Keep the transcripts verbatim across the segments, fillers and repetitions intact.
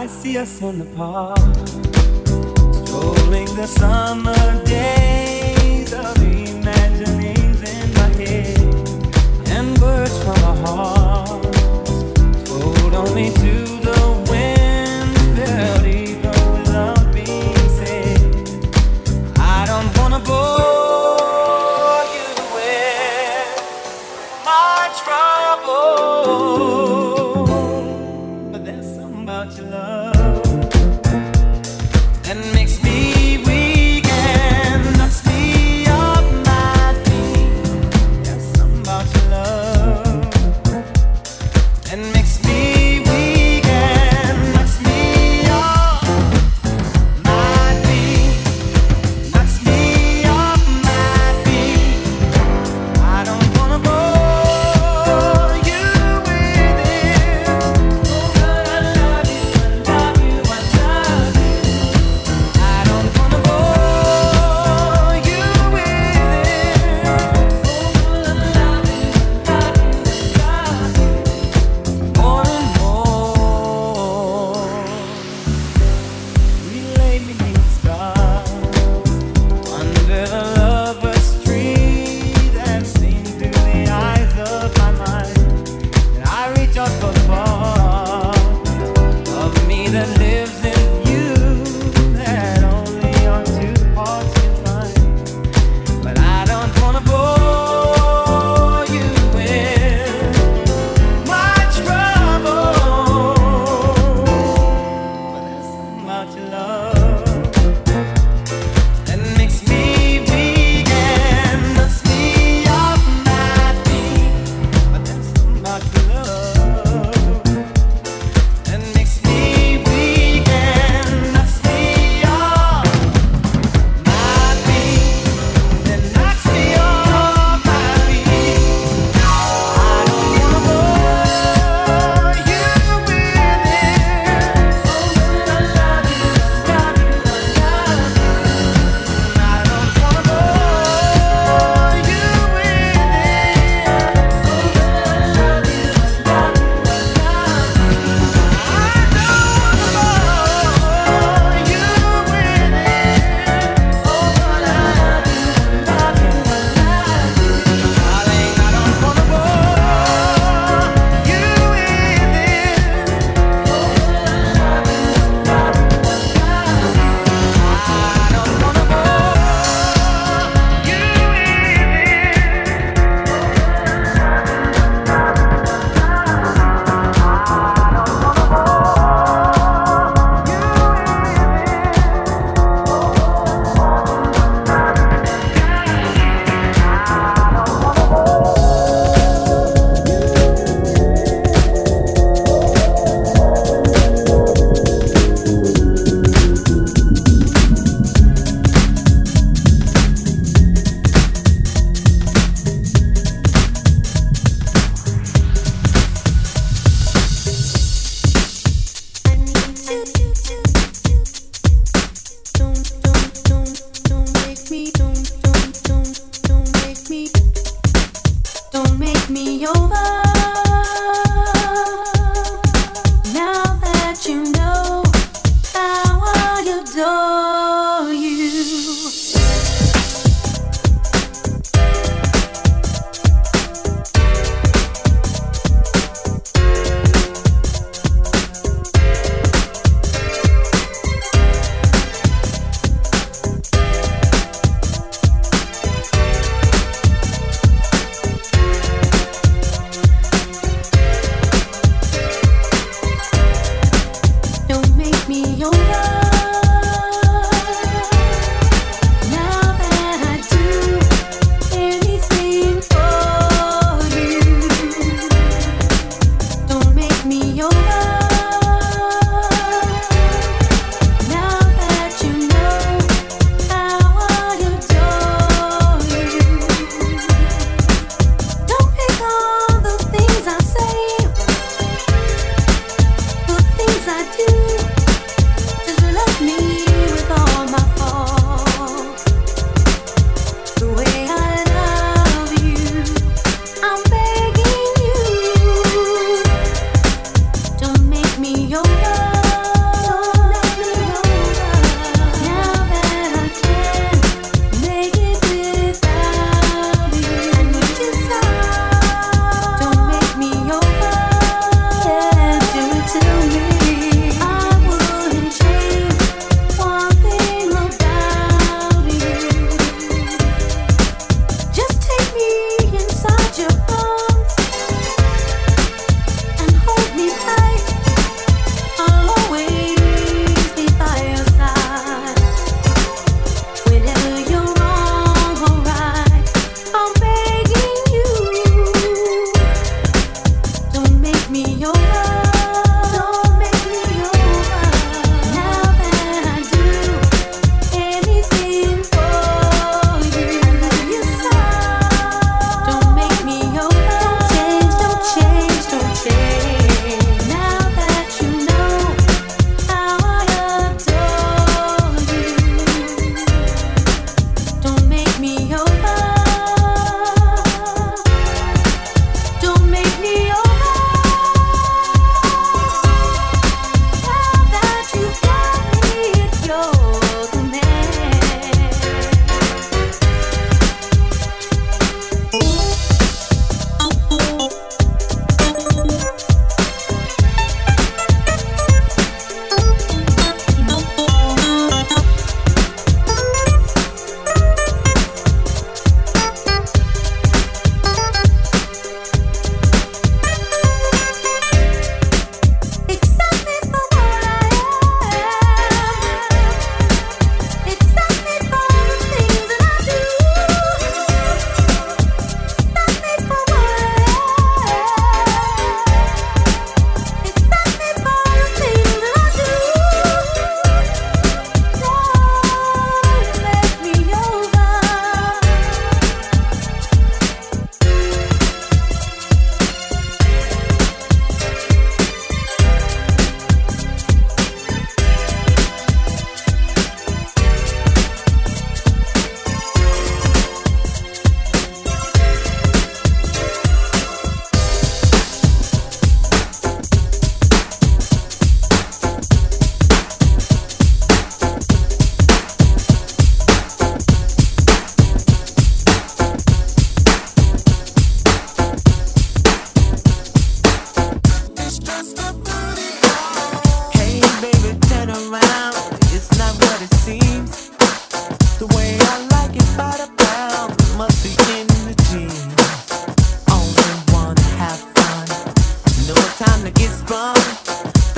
I see us in the park, strolling the summer days of imaginings in my head, and words from my heart told only to the wind, felt even without being said. I don't wanna bore you with my trouble. Your love that makes me weak and knocks me off my feet. There's something about your love that makes me weak and knocks me off my feet. Knocks me off my feet. I don't wanna bore you with it. Me your love.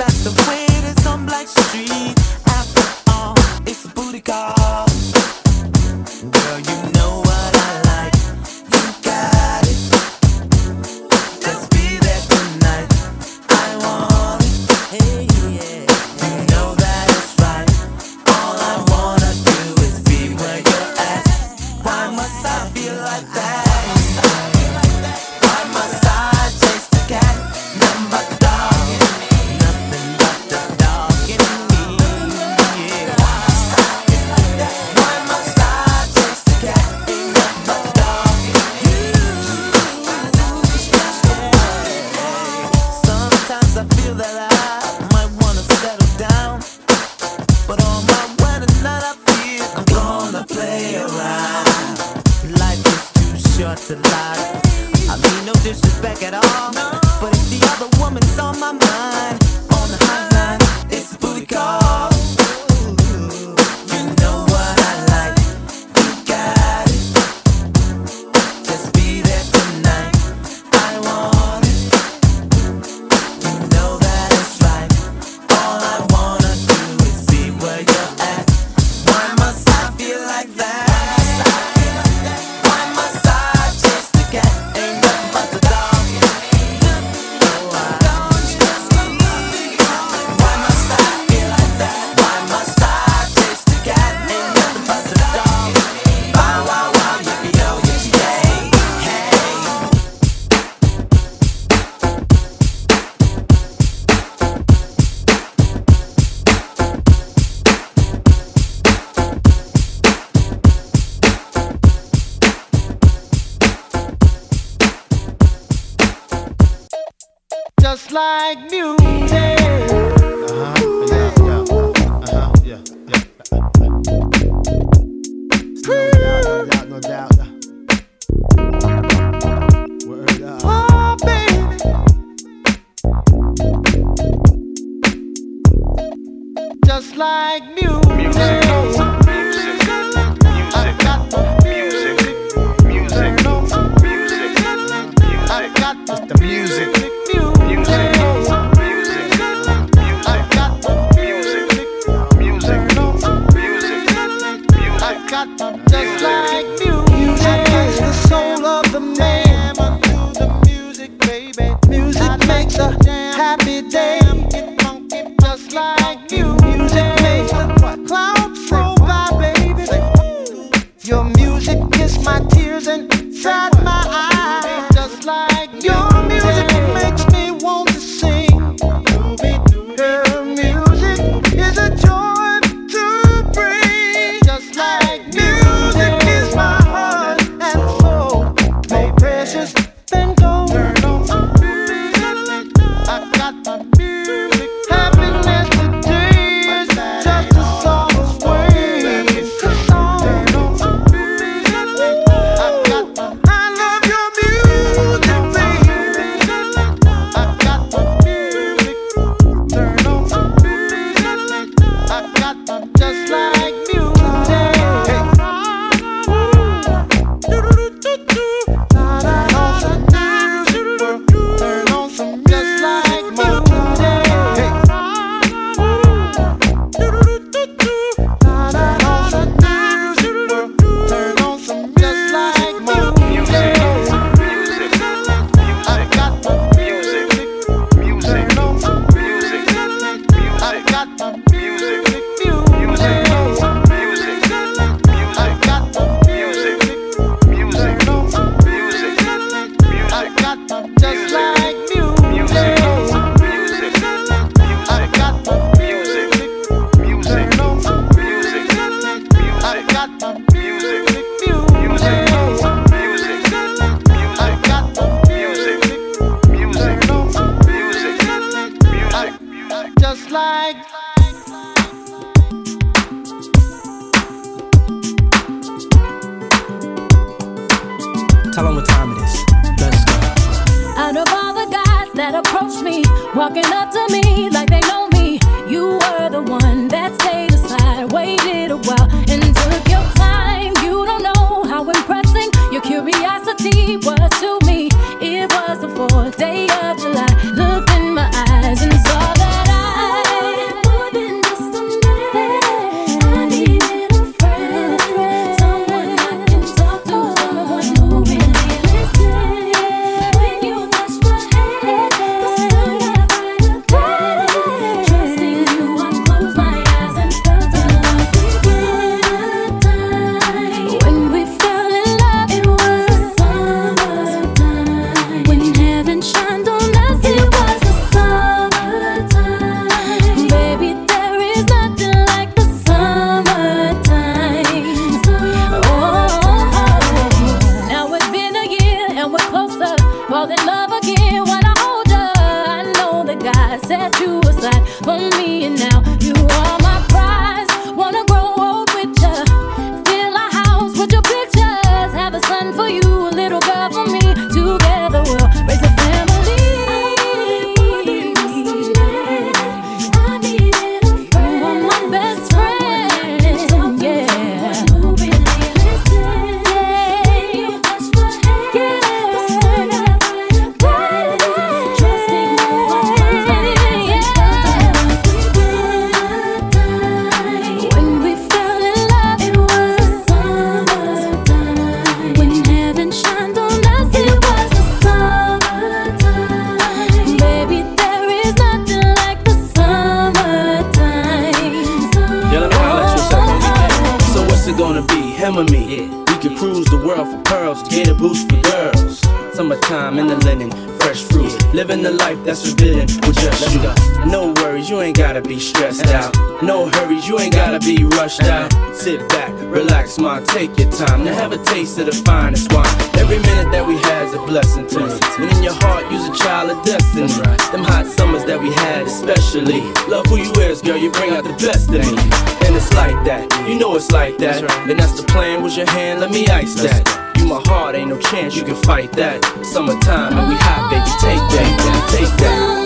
that's the way it is on Black Street. After all, it's a booty call. Girl, you know what I like, you got it. Just be there tonight, I want it. Hey, yeah, you know that it's right. All I wanna do is be where you're at. Why must I feel like that? To lie. I mean no disrespect at all, no. But if the other woman's on my mind, on the hotline, it's a booty call. Ooh, you know what I like, you got it. Just be there tonight, I want it. You know that it's right. All I wanna do is see where you're at. Why must I feel like that? Just like music. Uh-huh. Yeah, yeah. Uh-huh. Yeah, yeah. No doubt, no doubt, no doubt. Word up. Oh, baby. Just like music. Music. Day of July, looked in my eyes and saw that I got on me, and now you are my prize. Wanna grow old with ya, fill a house with your pictures, have a son for you, a little girl for me. Together we'll raise a family. I need more than just a man, I need a friend. You are my best friend. Yeah, you really listen. Yeah, you touch my hand. Yeah, right away. Trusting no one comes. Yeah. When we fell in love, it was the summertime. When heaven shined on us, it was the summertime. Baby, there is nothing like the summertime. Yeah, let me holler at yourself on your day. So what's it gonna be? Him or me? We could cruise the world for pearls, get a boost for girls. Summertime in the linen, fresh fruit, living the life that's forbidden with just you. No worries, you ain't gotta be stressed out. No hurries, you ain't gotta be rushed out. Sit back, relax, ma, take your time. Now have a taste of the finest wine. Every minute that we had is a blessing to us. And in your heart, you's a child of destiny. Them hot summers that we had, especially. Love who you is, girl, you bring out the best in me. And it's like that, you know it's like that. And that's the plan, was your hand, let me ice that. My heart ain't no chance you can fight that. Summertime and we hot, baby, take that, take that.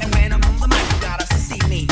And when I'm on the mic, you gotta see me.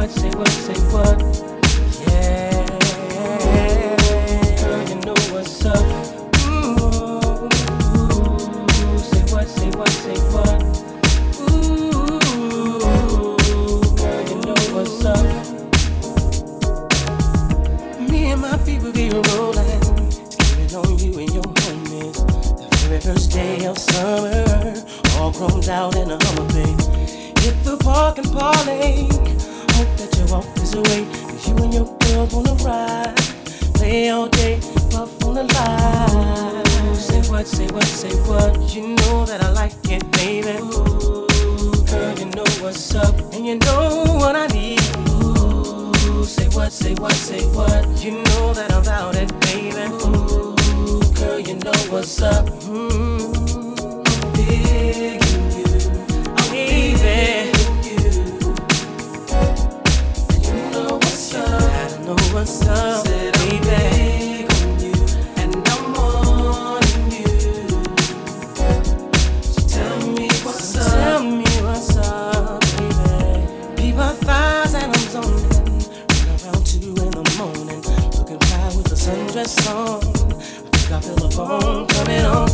what, say what, say what. Yeah, girl, you know what's up. Ooh, say what, say what, say what. Ooh, girl, you know what's up. Me and my people be rolling, screaming on you and your homies. The very first day of summer, all grown out in a Hummer, baby. Hit the park and parlay. Hope that you walk this away. Cause you and your girls wanna ride, play all day, puff on the line. Ooh, say what, say what, say what. You know that I like it, baby. Ooh, girl, you know what's up, and you know what I need. Ooh, say what, say what, say what. You know that I'm about it, baby. Ooh, girl, you know what's up. Mm-hmm. Big and you, I'm easy. What's up, said I'm baby? Big on you, and I'm wanting you. So tell me what's up, tell me what's up, baby. Be my thighs and I'm zoning. Run around two in the morning, looking fly with the sundress on. I think I feel a phone coming on.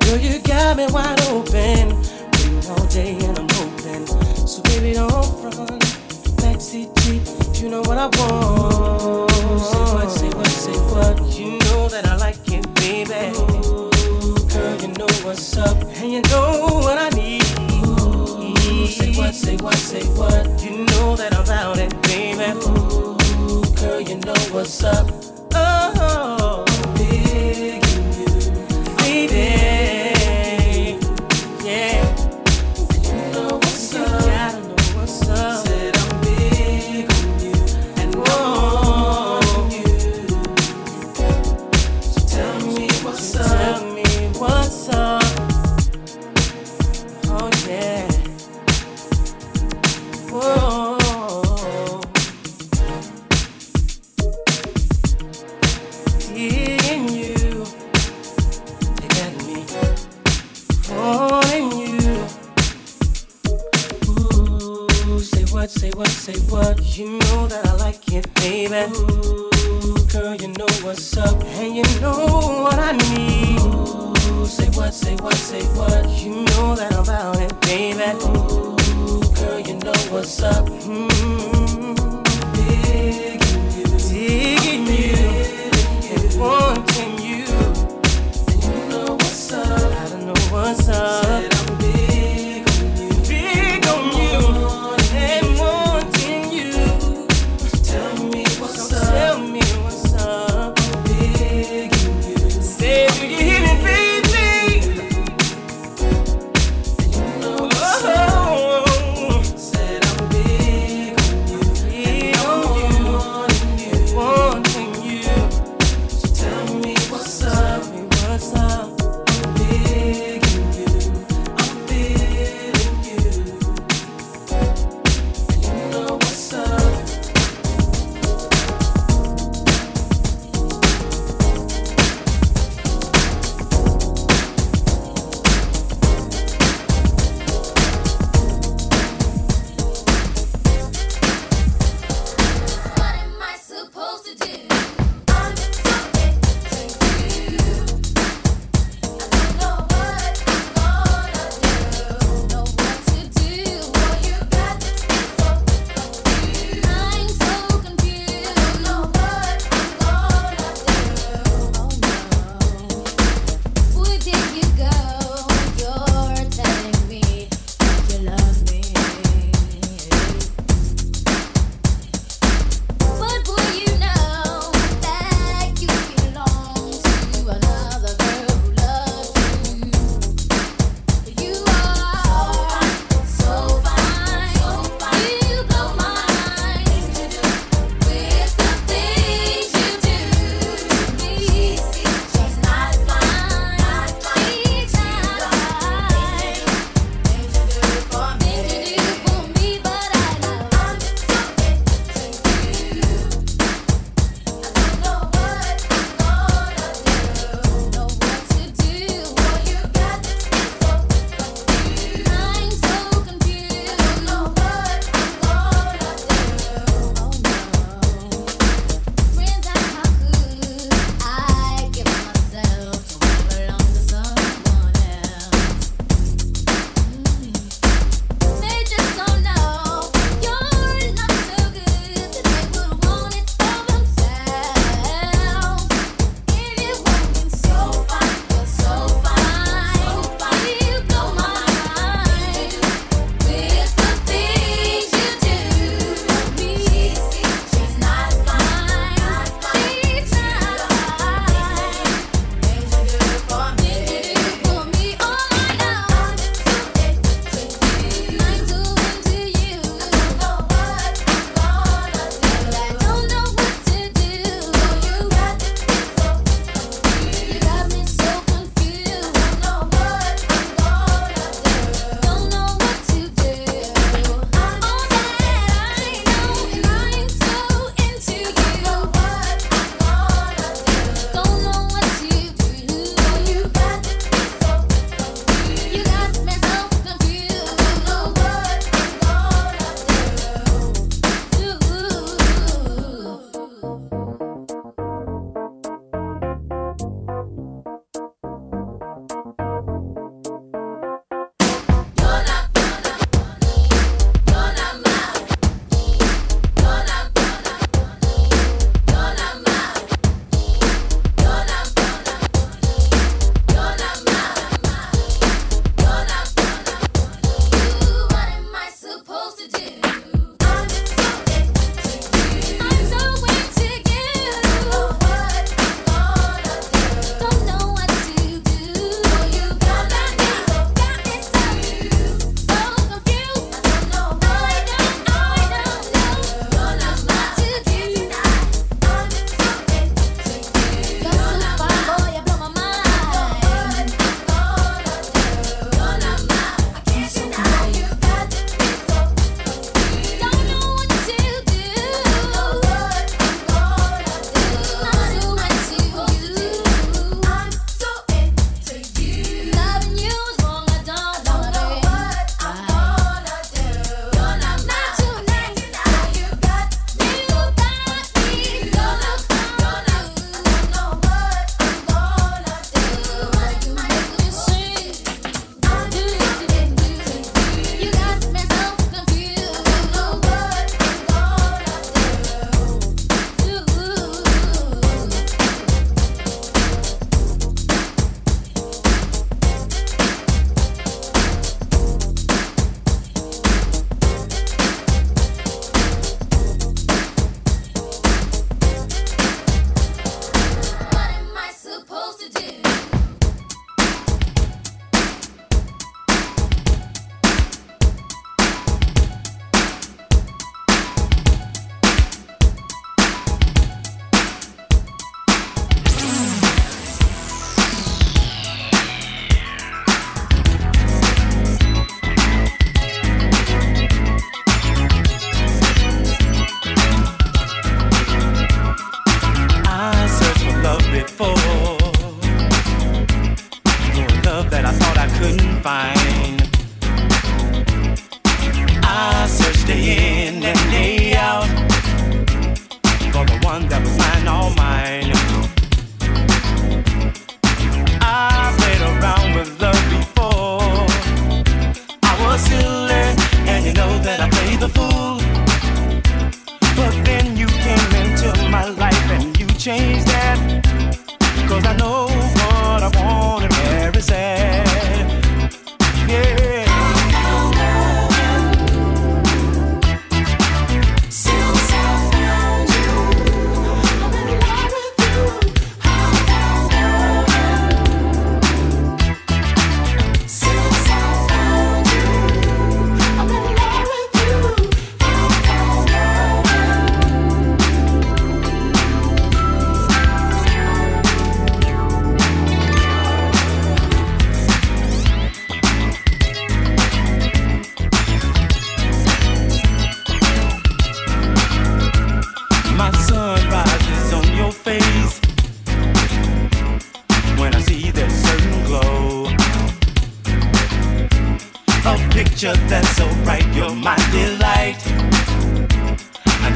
Girl, you got me wide open, waiting all day and I'm hoping. So baby, don't front. Backseat, you know what I want. Say what, say what, say what. You know that I like it, baby. Ooh, girl, you know what's up, and you know what I need. Ooh, say what, say what, say what. You know that I'm about it, baby. Ooh, girl, you know what's up. Oh, big in you, baby. Yeah, you know what's up. You gotta know what's up.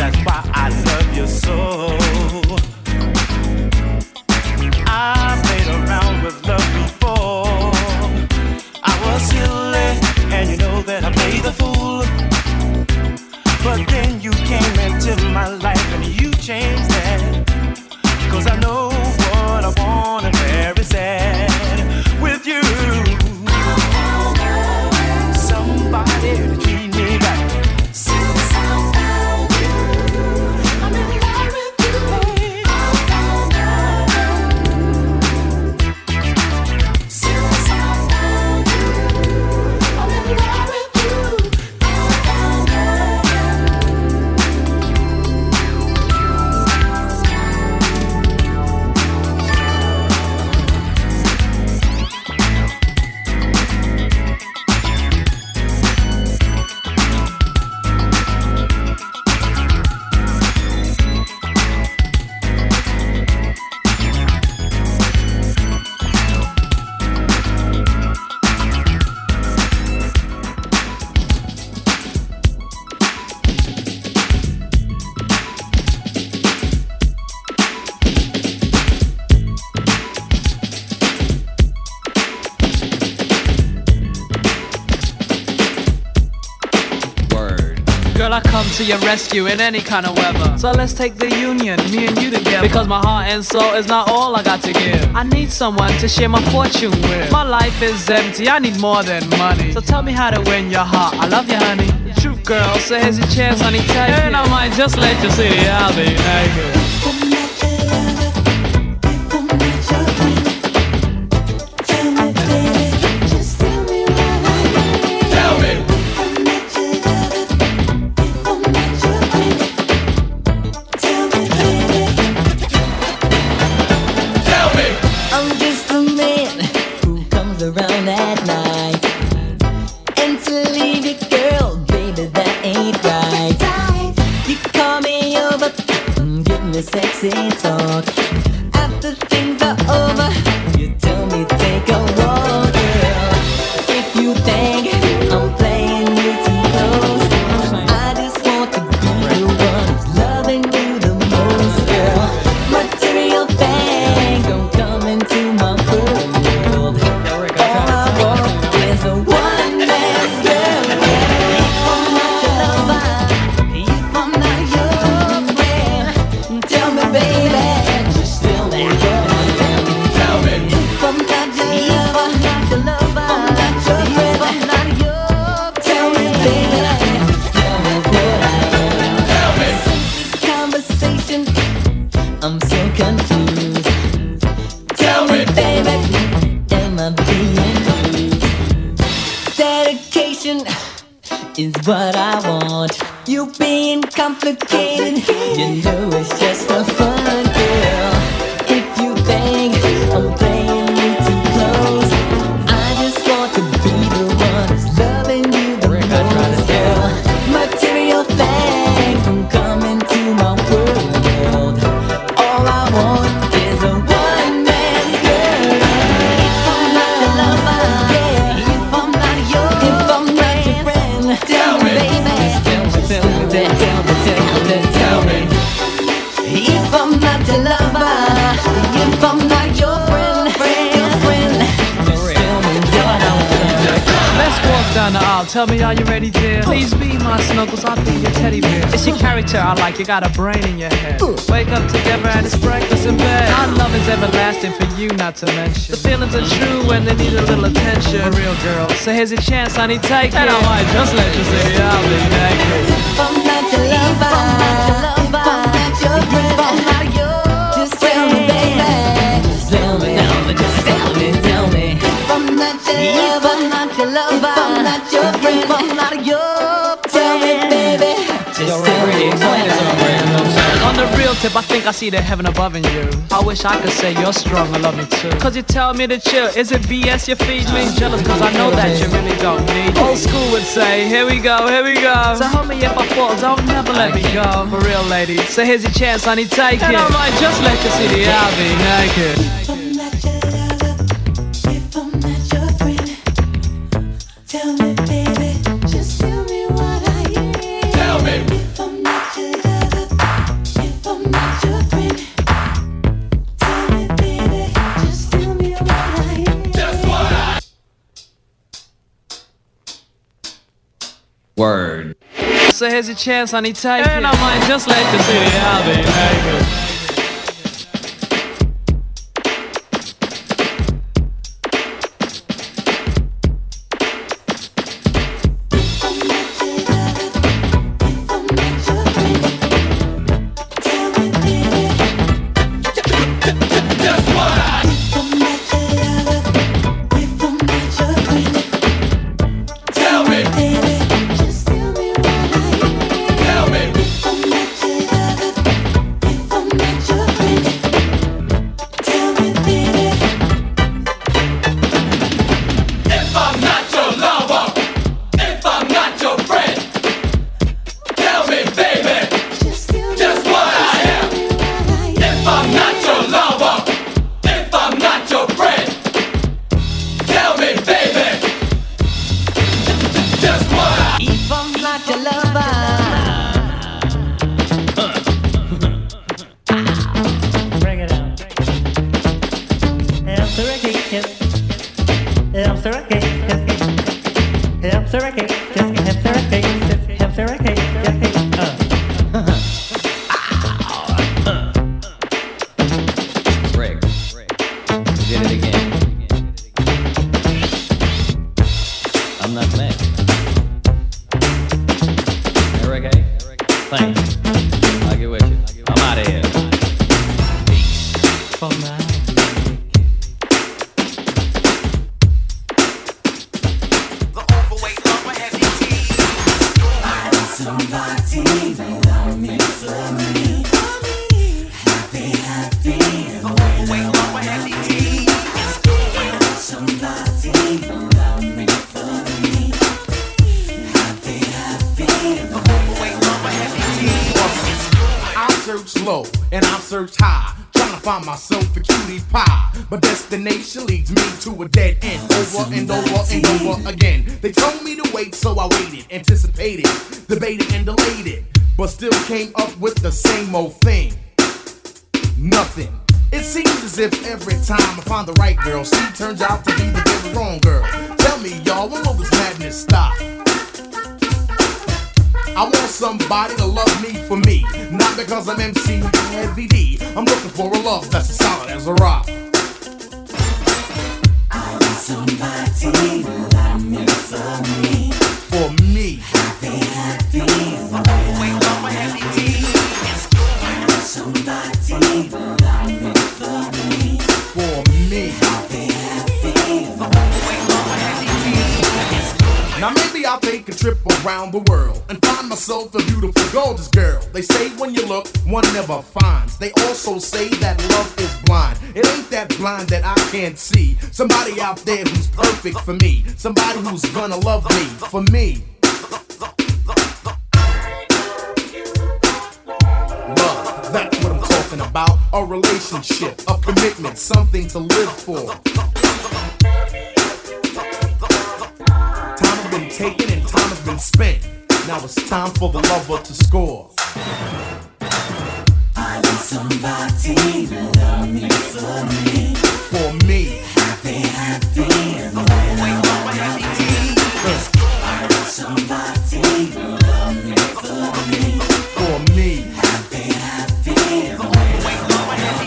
that's why I love you so. I played around with love before. I was silly, and you know that I played the fool. But then you came into my life and you changed that. Cause I know what I want and where it's at with you. Somebody to treat me right. Since I found you, I'm in love with you, babe. I found you. Since I found you, I'm in love with you. I found you. I come to your rescue in any kind of weather. So let's take the union, me and you together. Because my heart and soul is not all I got to give. I need someone to share my fortune with. My life is empty, I need more than money. So tell me how to win your heart, I love you honey. Truth girl, so here's your chance honey, take it. And I might just let you see, I'll be naked. Tell me, are you ready, dear? Please be my snuggles, I'll be your teddy bear. It's your character I like, you got a brain in your head. Wake up together and it's breakfast in bed. Our love is everlasting for you, not to mention. The feelings are true and they need a little attention. For real, girl, so here's your chance, honey, take it. And I might just let you say I'll be naked. If I'm not your lover, if I'm not your friend, if I'm not your friend, just tell me, baby. Just tell me, just tell me, tell me. If I'm not your lover, if I'm not your lover, not your friend, I'm not your friend, baby. Just tell me on the real tip, I think I see the heaven above in you. I wish I could say you're strong and love me too. Cause you tell me to chill, is it B S you feed me? Jealous cause I know that you really don't need me. Old school would say, here we go, here we go. So hold me if I fall, don't never let me go. For real lady, so here's your chance, honey, take it. And I might just let you see the I'll be naked. Tell me, baby, just tell me what I am. Tell me if I'm not your lover. so here's your chance, honey, take and it. I might just let you see the album, hey. Somebody out there who's perfect for me. Somebody who's gonna love me for me. Love, that's what I'm talking about. A relationship, a commitment, something to live for. Time has been taken and time has been spent. Now it's time for the lover to score. I need somebody to love me for me. For me. Happy, happy, and the way I want happy tears. I want somebody to love me for me. For me. Happy, happy, and the way I want happy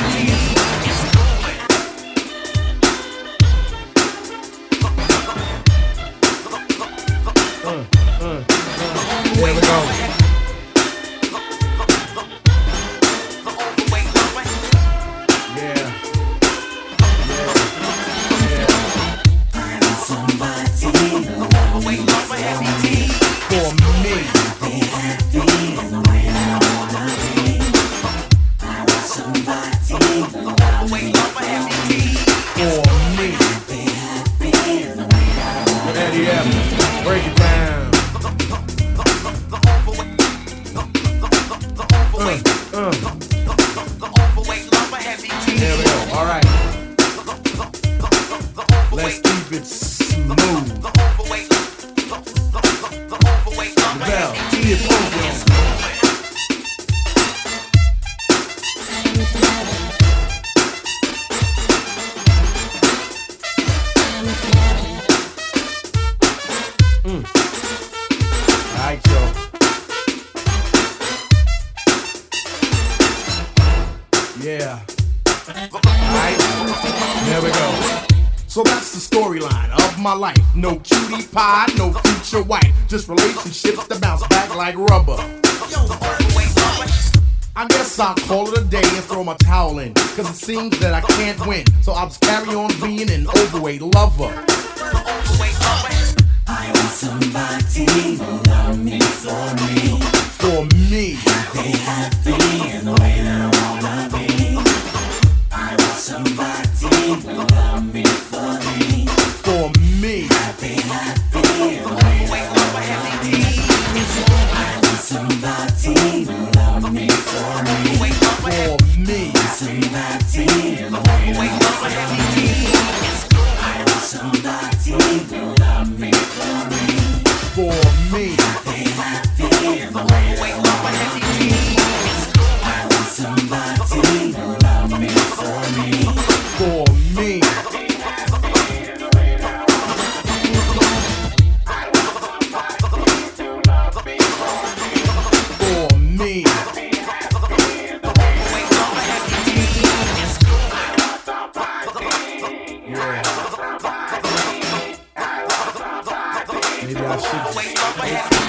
tears. Uh, uh, uh. There we go. Yeah. Alright, there we go. So that's the storyline of my life. No cutie pie, no future wife. Just relationships that bounce back like rubber. I guess I'll call it a day and throw my towel in, cause it seems that I can't win. So I'll just carry on being an overweight lover. I want somebody who will love me for me. For me. Happy, happy in the way that I wanna be. I want somebody who will love me for me. For me. Happy, happy in the way that I wanna be. I want somebody who will love me for me. For me. Somebody who will love me for me. I want somebody to love me for me. For me. Happy, happy in the way that I wanna be. I want somebody to love me for me. For me. Happy, happy in the way that I want to be. I want somebody to love me for me. For me. Happy, happy in the way that I wanna be. I want somebody. Maybe I should wait for my happy.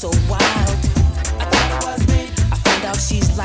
So wild. I thought it was me. I found out she's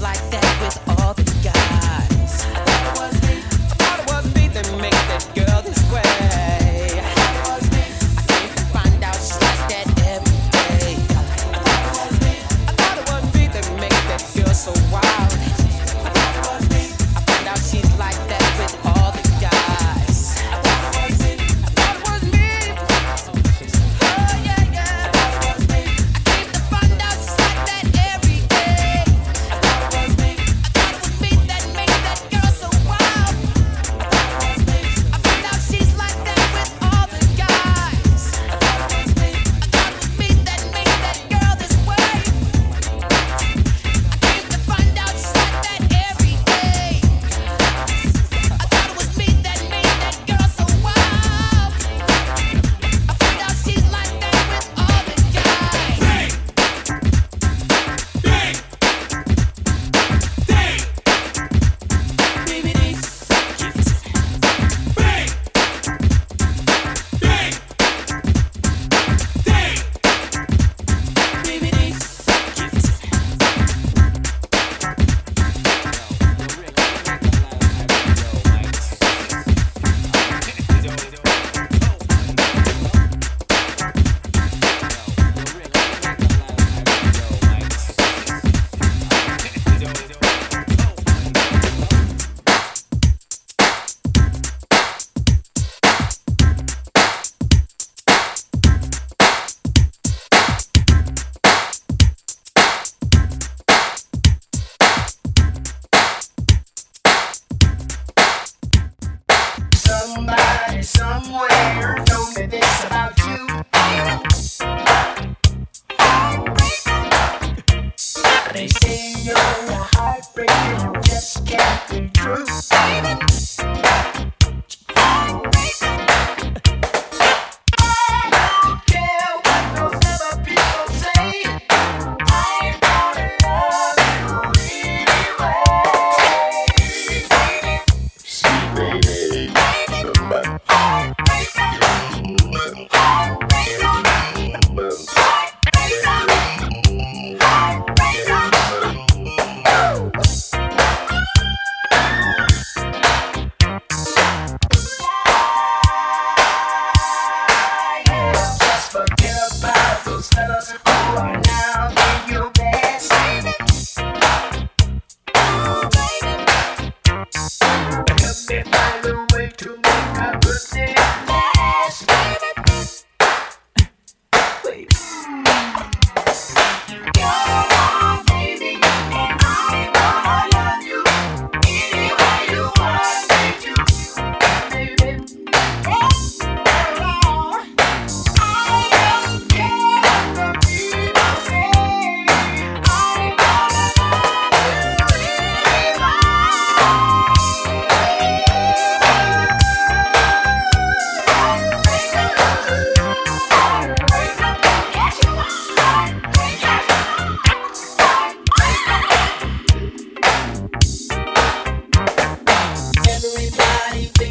like that with They say you're a heartbreaker, you just can't be true.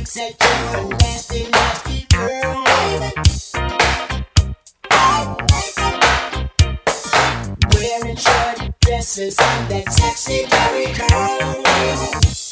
Said you're a nasty, nasty girl. Wearing short dresses and that sexy, very curl.